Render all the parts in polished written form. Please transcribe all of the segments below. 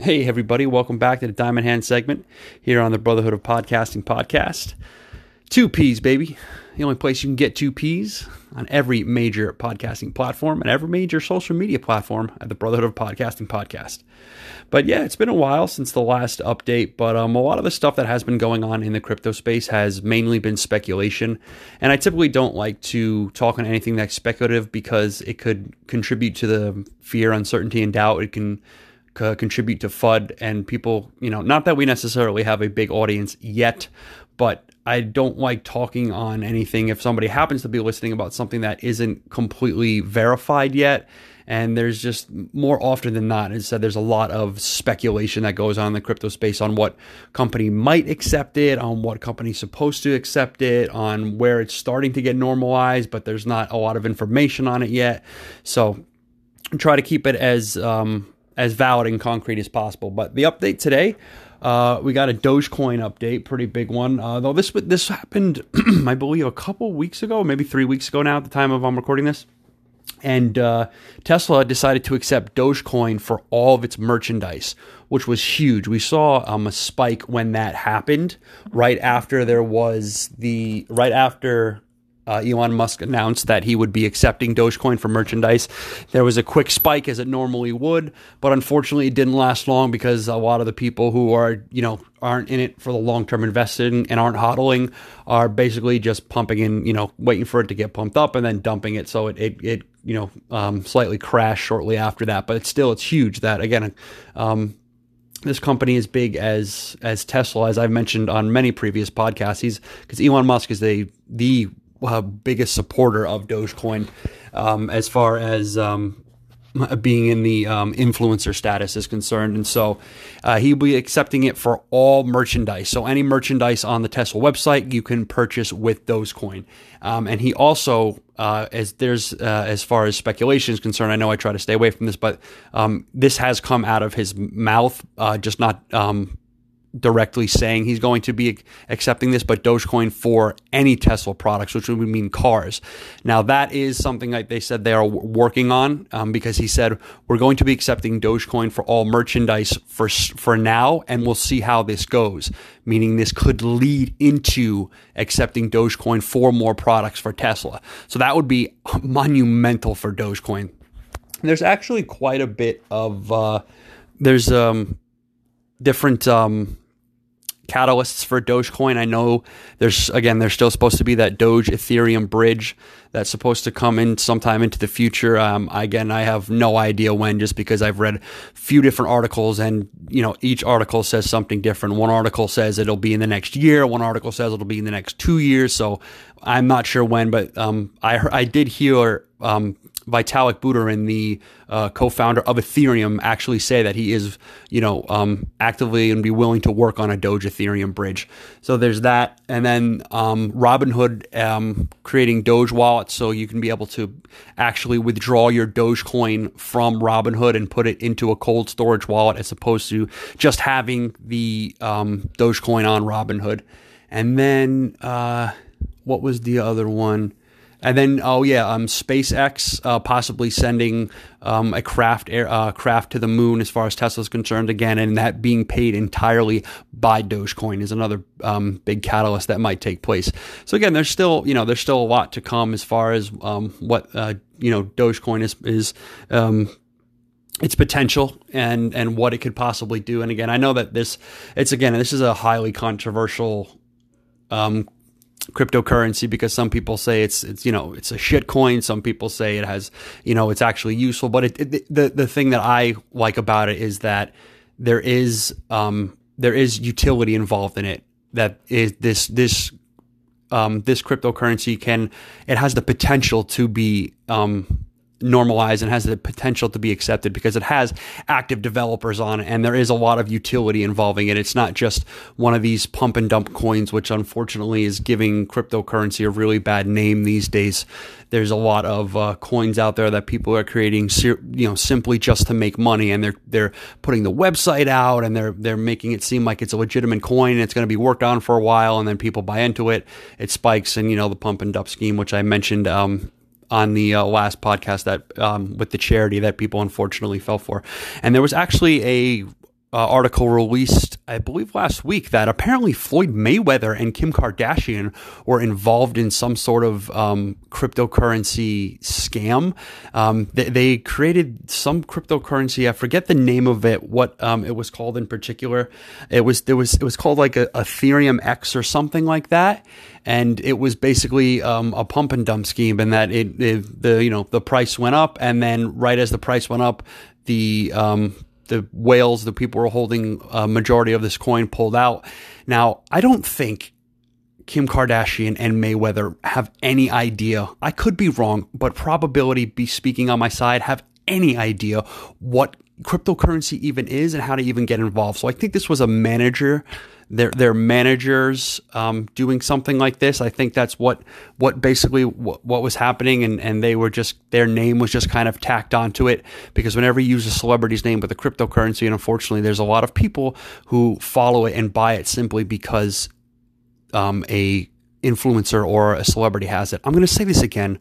Hey everybody, welcome back to the Diamond Hand segment here on the Brotherhood of Podcasting podcast. 2 Ps, baby. The only place you can get 2 Ps on every major podcasting platform and every major social media platform at the Brotherhood of Podcasting podcast. But yeah, it's been a while since the last update, but a lot of the stuff that has been going on in the crypto space has mainly been speculation. And I typically don't like to talk on anything that's speculative because it could contribute to the fear, uncertainty, and doubt. It can contribute to FUD and people, you know, not that we necessarily have a big audience yet, but I don't like talking on anything if somebody happens to be listening about something that isn't completely verified yet. And there's just more often than not, as I said, there's a lot of speculation that goes on in the crypto space on what company might accept it, on what company's supposed to accept it, on where it's starting to get normalized, but there's not a lot of information on it yet. So try to keep it as valid and concrete as possible. But the update today, we got a Dogecoin update, pretty big one. Though this happened, I believe, a couple weeks ago, maybe 3 weeks ago now at the time of I'm recording this. And Tesla decided to accept Dogecoin for all of its merchandise, which was huge. We saw a spike when that happened, right after Elon Musk announced that he would be accepting Dogecoin for merchandise. There was a quick spike as it normally would, but unfortunately it didn't last long because a lot of the people who are, you know, aren't in it for the long-term investing and aren't hodling are basically just pumping in, you know, waiting for it to get pumped up and then dumping it. So it slightly crashed shortly after that, but it's huge that, again, this company is big as Tesla, as I've mentioned on many previous podcasts, because Elon Musk is the biggest supporter of Dogecoin as far as being in the influencer status is concerned. And so he'll be accepting it for all merchandise. So any merchandise on the Tesla website, you can purchase with Dogecoin. And he also, as far as speculation is concerned, I know I try to stay away from this, but this has come out of his mouth, just not directly saying he's going to be accepting this, but Dogecoin for any Tesla products, which would mean cars. Now that is something like they said they are working on, because he said, we're going to be accepting Dogecoin for all merchandise for now, and we'll see how this goes. Meaning this could lead into accepting Dogecoin for more products for Tesla. So that would be monumental for Dogecoin. There's actually quite a bit of, different catalysts for Dogecoin. I know there's still supposed to be that Doge Ethereum bridge that's supposed to come in sometime into the future. I have no idea when, just because I've read a few different articles and, you know, each article says something different. One article says it'll be in the next year. One article says it'll be in the next 2 years. So I'm not sure when, but I did hear Vitalik Buterin, the co-founder of Ethereum, actually say that he is, you know, actively and be willing to work on a Doge Ethereum bridge. So there's that. And then Robinhood creating Doge wallets, so you can be able to actually withdraw your Dogecoin from Robinhood and put it into a cold storage wallet as opposed to just having the Dogecoin on Robinhood. And then what was the other one? And then, SpaceX possibly sending a craft to the moon as far as Tesla's concerned again, and that being paid entirely by Dogecoin is another big catalyst that might take place. So again, there's still a lot to come as far as what Dogecoin is its potential and what it could possibly do. And again, I know that this is a highly controversial cryptocurrency, because some people say it's a shit coin. Some people say it has, it's actually useful, but the thing that I like about it is that there is utility involved in it. That is this cryptocurrency has the potential to be, normalized and has the potential to be accepted because it has active developers on it, and there is a lot of utility involving it. It's not just one of these pump and dump coins, which unfortunately is giving cryptocurrency a really bad name these days. There's a lot of coins out there that people are creating, simply just to make money, and they're putting the website out and they're making it seem like it's a legitimate coin and it's going to be worked on for a while, and then people buy into it. It spikes, and the pump and dump scheme, which I mentioned on the last podcast that with the charity that people unfortunately fell for. And there was actually a article released, I believe last week, that apparently Floyd Mayweather and Kim Kardashian were involved in some sort of cryptocurrency scam. They created some cryptocurrency. I forget the name of it, what it was called in particular. It was called like a Ethereum X or something like that. And it was basically a pump and dump scheme, and that the price went up, and then right as the price went up, the whales, the people were holding a majority of this coin, pulled out. Now, I don't think Kim Kardashian and Mayweather have any idea. I could be wrong, but probability be speaking on my side, have any idea what cryptocurrency even is and how to even get involved. So I think this was a manager, their managers doing something like this. I think that's what was happening, and they were just, their name was just kind of tacked onto it, because whenever you use a celebrity's name with a cryptocurrency, and unfortunately there's a lot of people who follow it and buy it simply because a influencer or a celebrity has it. I'm going to say this again.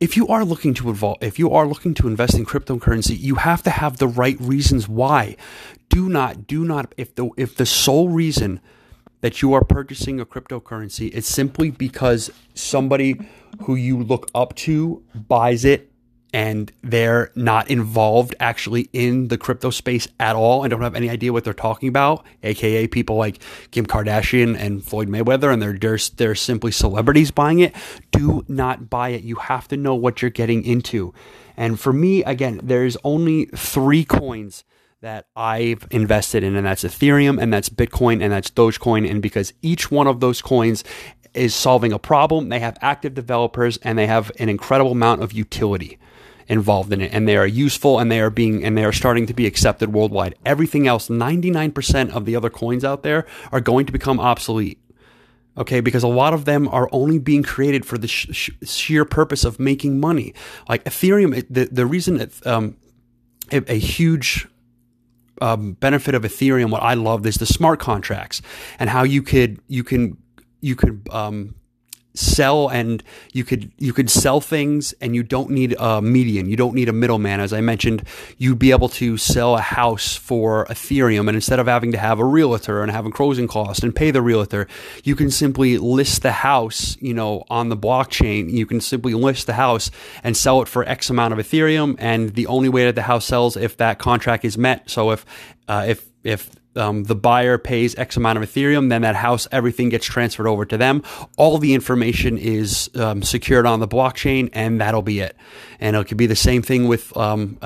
If you are looking to invest in cryptocurrency, you have to have the right reasons why. Do not, if the sole reason that you are purchasing a cryptocurrency is simply because somebody who you look up to buys it and they're not involved actually in the crypto space at all and don't have any idea what they're talking about, aka people like Kim Kardashian and Floyd Mayweather, and they're simply celebrities buying it, do not buy it. You have to know what you're getting into. And for me, again, there's only 3 coins that I've invested in, and that's Ethereum, and that's Bitcoin, and that's Dogecoin. And because each one of those coins is solving a problem, they have active developers, and they have an incredible amount of utility involved in it, and they are useful, and they are starting to be accepted worldwide. Everything else, 99% of the other coins out there, are going to become obsolete. Okay, because a lot of them are only being created for the sheer purpose of making money. Like Ethereum, the reason that a huge benefit of Ethereum, what I love, is the smart contracts and how you could sell, and you could sell things, and you don't need a median, you don't need a middleman. As I mentioned, you'd be able to sell a house for Ethereum, and instead of having to have a realtor and having closing costs and pay the realtor, you can simply list the house, on the blockchain. You can simply list the house and sell it for X amount of Ethereum, and the only way that the house sells if that contract is met. So if the buyer pays X amount of Ethereum, then that house, everything gets transferred over to them. All the information is secured on the blockchain, and that'll be it. And it could be the same thing with, you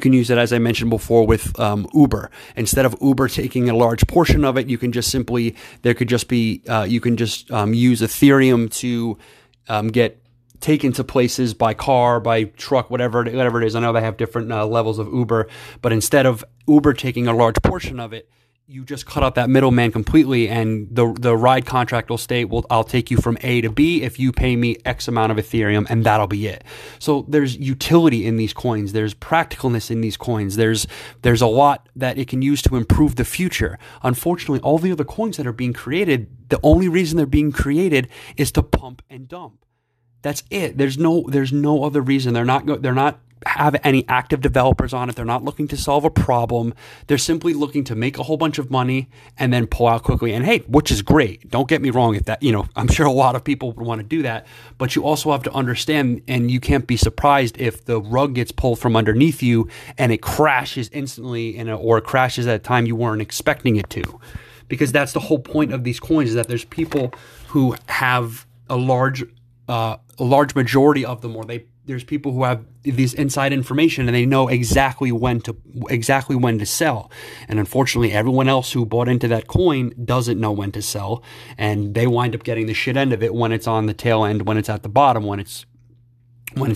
can use it, as I mentioned before, with Uber. Instead of Uber taking a large portion of it, you can just simply, there could just be, you can just use Ethereum to get taken to places by car, by truck, whatever it is. I know they have different levels of Uber, but instead of Uber taking a large portion of it, you just cut out that middleman completely, and the ride contract will state, well, I'll take you from A to B if you pay me X amount of Ethereum, and that'll be it. So there's utility in these coins. There's practicalness in these coins. There's a lot that it can use to improve the future. Unfortunately, all the other coins that are being created, the only reason they're being created is to pump and dump. That's it. There's no other reason. They're not have any active developers on it. They're not looking to solve a problem. They're simply looking to make a whole bunch of money and then pull out quickly. And hey, which is great. Don't get me wrong. If that, I'm sure a lot of people would want to do that, but you also have to understand, and you can't be surprised if the rug gets pulled from underneath you and it crashes instantly, or it crashes at a time you weren't expecting it to, because that's the whole point of these coins, is that there's people who have a large majority of them, or there's people who have these inside information, and they know exactly when to sell. And unfortunately, everyone else who bought into that coin doesn't know when to sell, and they wind up getting the shit end of it when it's on the tail end, when it's at the bottom, when it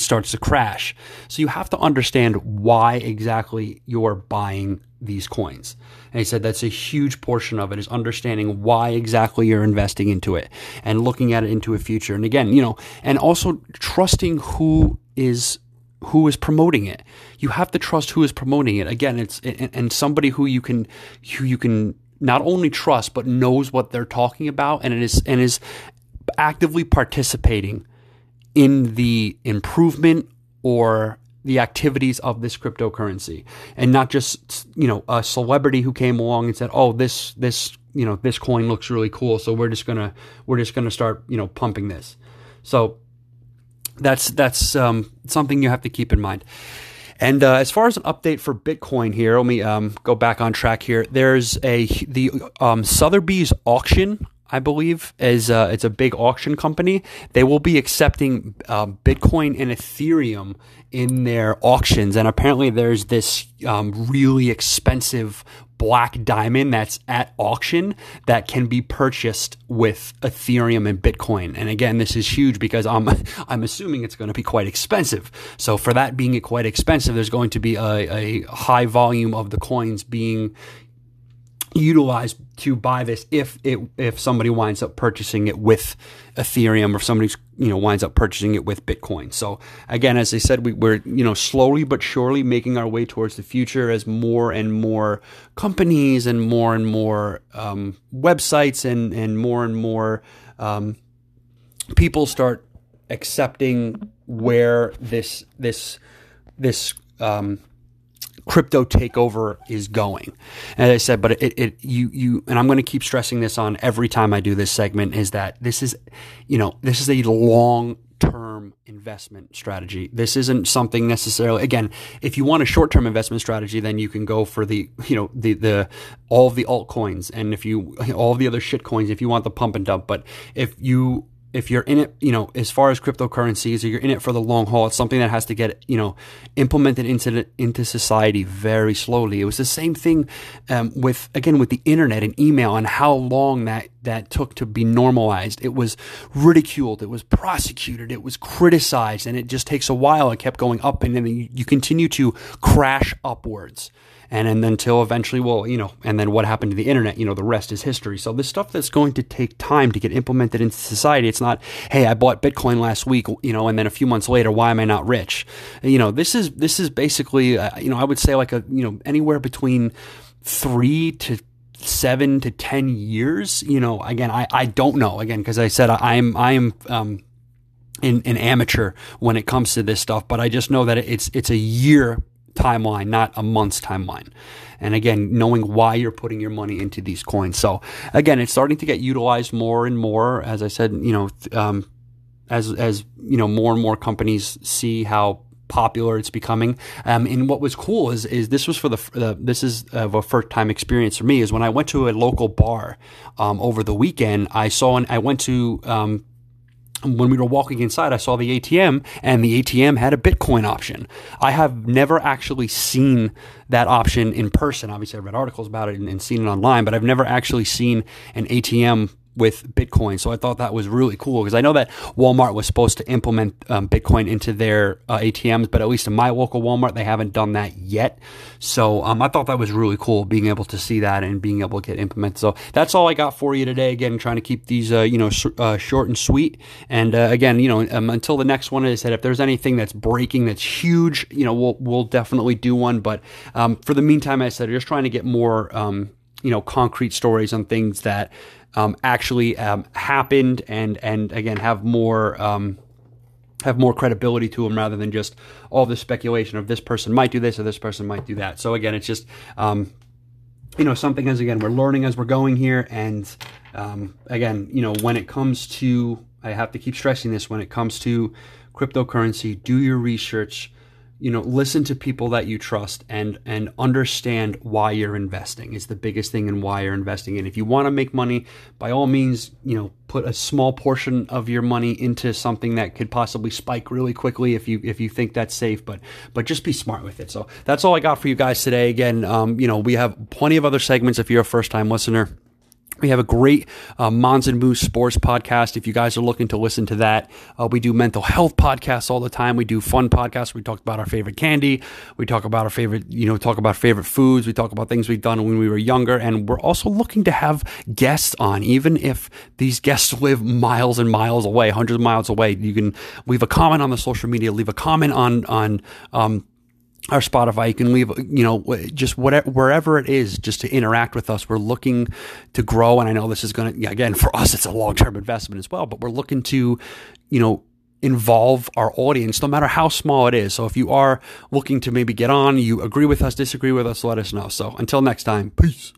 starts to crash. So you have to understand why exactly you're buying these coins. And he said that's a huge portion of it, is understanding why exactly you're investing into it and looking at it into a future. And again, and also trusting who is promoting it. You have to trust who is promoting it. Again, it's somebody who you can not only trust, but knows what they're talking about, and is actively participating in the improvement or the activities of this cryptocurrency, and not just, you know, a celebrity who came along and said, oh, this, you know, this coin looks really cool, so we're just gonna start, you know, pumping this. So that's something you have to keep in mind. And as far as an update for Bitcoin here, let me go back on track here. There's the Sotheby's auction, I believe, it's a big auction company. They will be accepting Bitcoin and Ethereum in their auctions, and apparently there's this really expensive black diamond that's at auction that can be purchased with Ethereum and Bitcoin. And again, this is huge because I'm assuming it's going to be quite expensive. So for that being quite expensive, there's going to be a high volume of the coins being utilized to buy this if somebody winds up purchasing it with Ethereum, or somebody, you know, winds up purchasing it with Bitcoin. So again, as I said, we're, you know, slowly but surely making our way towards the future as more and more companies and more websites and more people start accepting where this crypto takeover is going. And as I said, but you and I'm going to keep stressing this on every time I do this segment, is that this is a long-term investment strategy. This isn't something necessarily, again, if you want a short-term investment strategy, then you can go for the all of the altcoins, and if you all of the other shit coins, if you want the pump and dump. But if you're in it, you know, as far as cryptocurrencies, or you're in it for the long haul, it's something that has to get, you know, implemented into society very slowly. It was the same thing with the internet and email, and how long that took to be normalized. It was ridiculed, it was prosecuted, it was criticized, and it just takes a while. It kept going up, and then you continue to crash upwards. And until eventually, well, you know, and then what happened to the internet, you know, the rest is history. So this stuff that's going to take time to get implemented into society, it's not, hey, I bought Bitcoin last week, you know, and then a few months later, why am I not rich? You know, this is basically, you know, I would say like anywhere between 3 to 7 to 10 years, you know. Again, I don't know, again, because I said I am an amateur when it comes to this stuff, but I just know that it's a year timeline, not a month's timeline. And again, knowing why you're putting your money into these coins. So again, it's starting to get utilized more and more. As I said, you know, as you know, more and more companies see how popular it's becoming. And what was cool is this was a first time experience for me, is when I went to a local bar over the weekend. When we were walking inside, I saw the ATM, and the ATM had a Bitcoin option. I have never actually seen that option in person. Obviously, I've read articles about it and seen it online, but I've never actually seen an ATM with Bitcoin. So I thought that was really cool, because I know that Walmart was supposed to implement Bitcoin into their ATMs, but at least in my local Walmart, they haven't done that yet. So I thought that was really cool, being able to see that and being able to get implemented. So that's all I got for you today. Again, trying to keep these, short and sweet. And again, you know, until the next one, as I said, if there's anything that's breaking, that's huge, you know, we'll definitely do one. But for the meantime, as I said, we're just trying to get more, you know, concrete stories on things that actually happened, and again have more credibility to them, rather than just all the speculation of this person might do this or this person might do that. So again, it's just you know, something, as again, we're learning as we're going here. And again, you know, when it comes to, I have to keep stressing this, when it comes to cryptocurrency, do your research. You know, listen to people that you trust, and understand why you're investing. It's the biggest thing, in why you're investing. And if you want to make money, by all means, you know, put a small portion of your money into something that could possibly spike really quickly if you think that's safe. But just be smart with it. So that's all I got for you guys today. Again, you know, we have plenty of other segments if you're a first-time listener. We have a great Mons and Moose sports podcast if you guys are looking to listen to that. We do mental health podcasts all the time. We do fun podcasts. We talk about our favorite candy. We talk about our favorite, you know, talk about favorite foods. We talk about things we've done when we were younger. And we're also looking to have guests on, even if these guests live miles and miles away, hundreds of miles away. You can leave a comment on the social media, leave a comment on our Spotify. You can leave, you know, just whatever, wherever it is, just to interact with us. We're looking to grow. And I know this is going to, again, for us, it's a long-term investment as well, but we're looking to, you know, involve our audience, no matter how small it is. So if you are looking to maybe get on, you agree with us, disagree with us, let us know. So until next time, peace.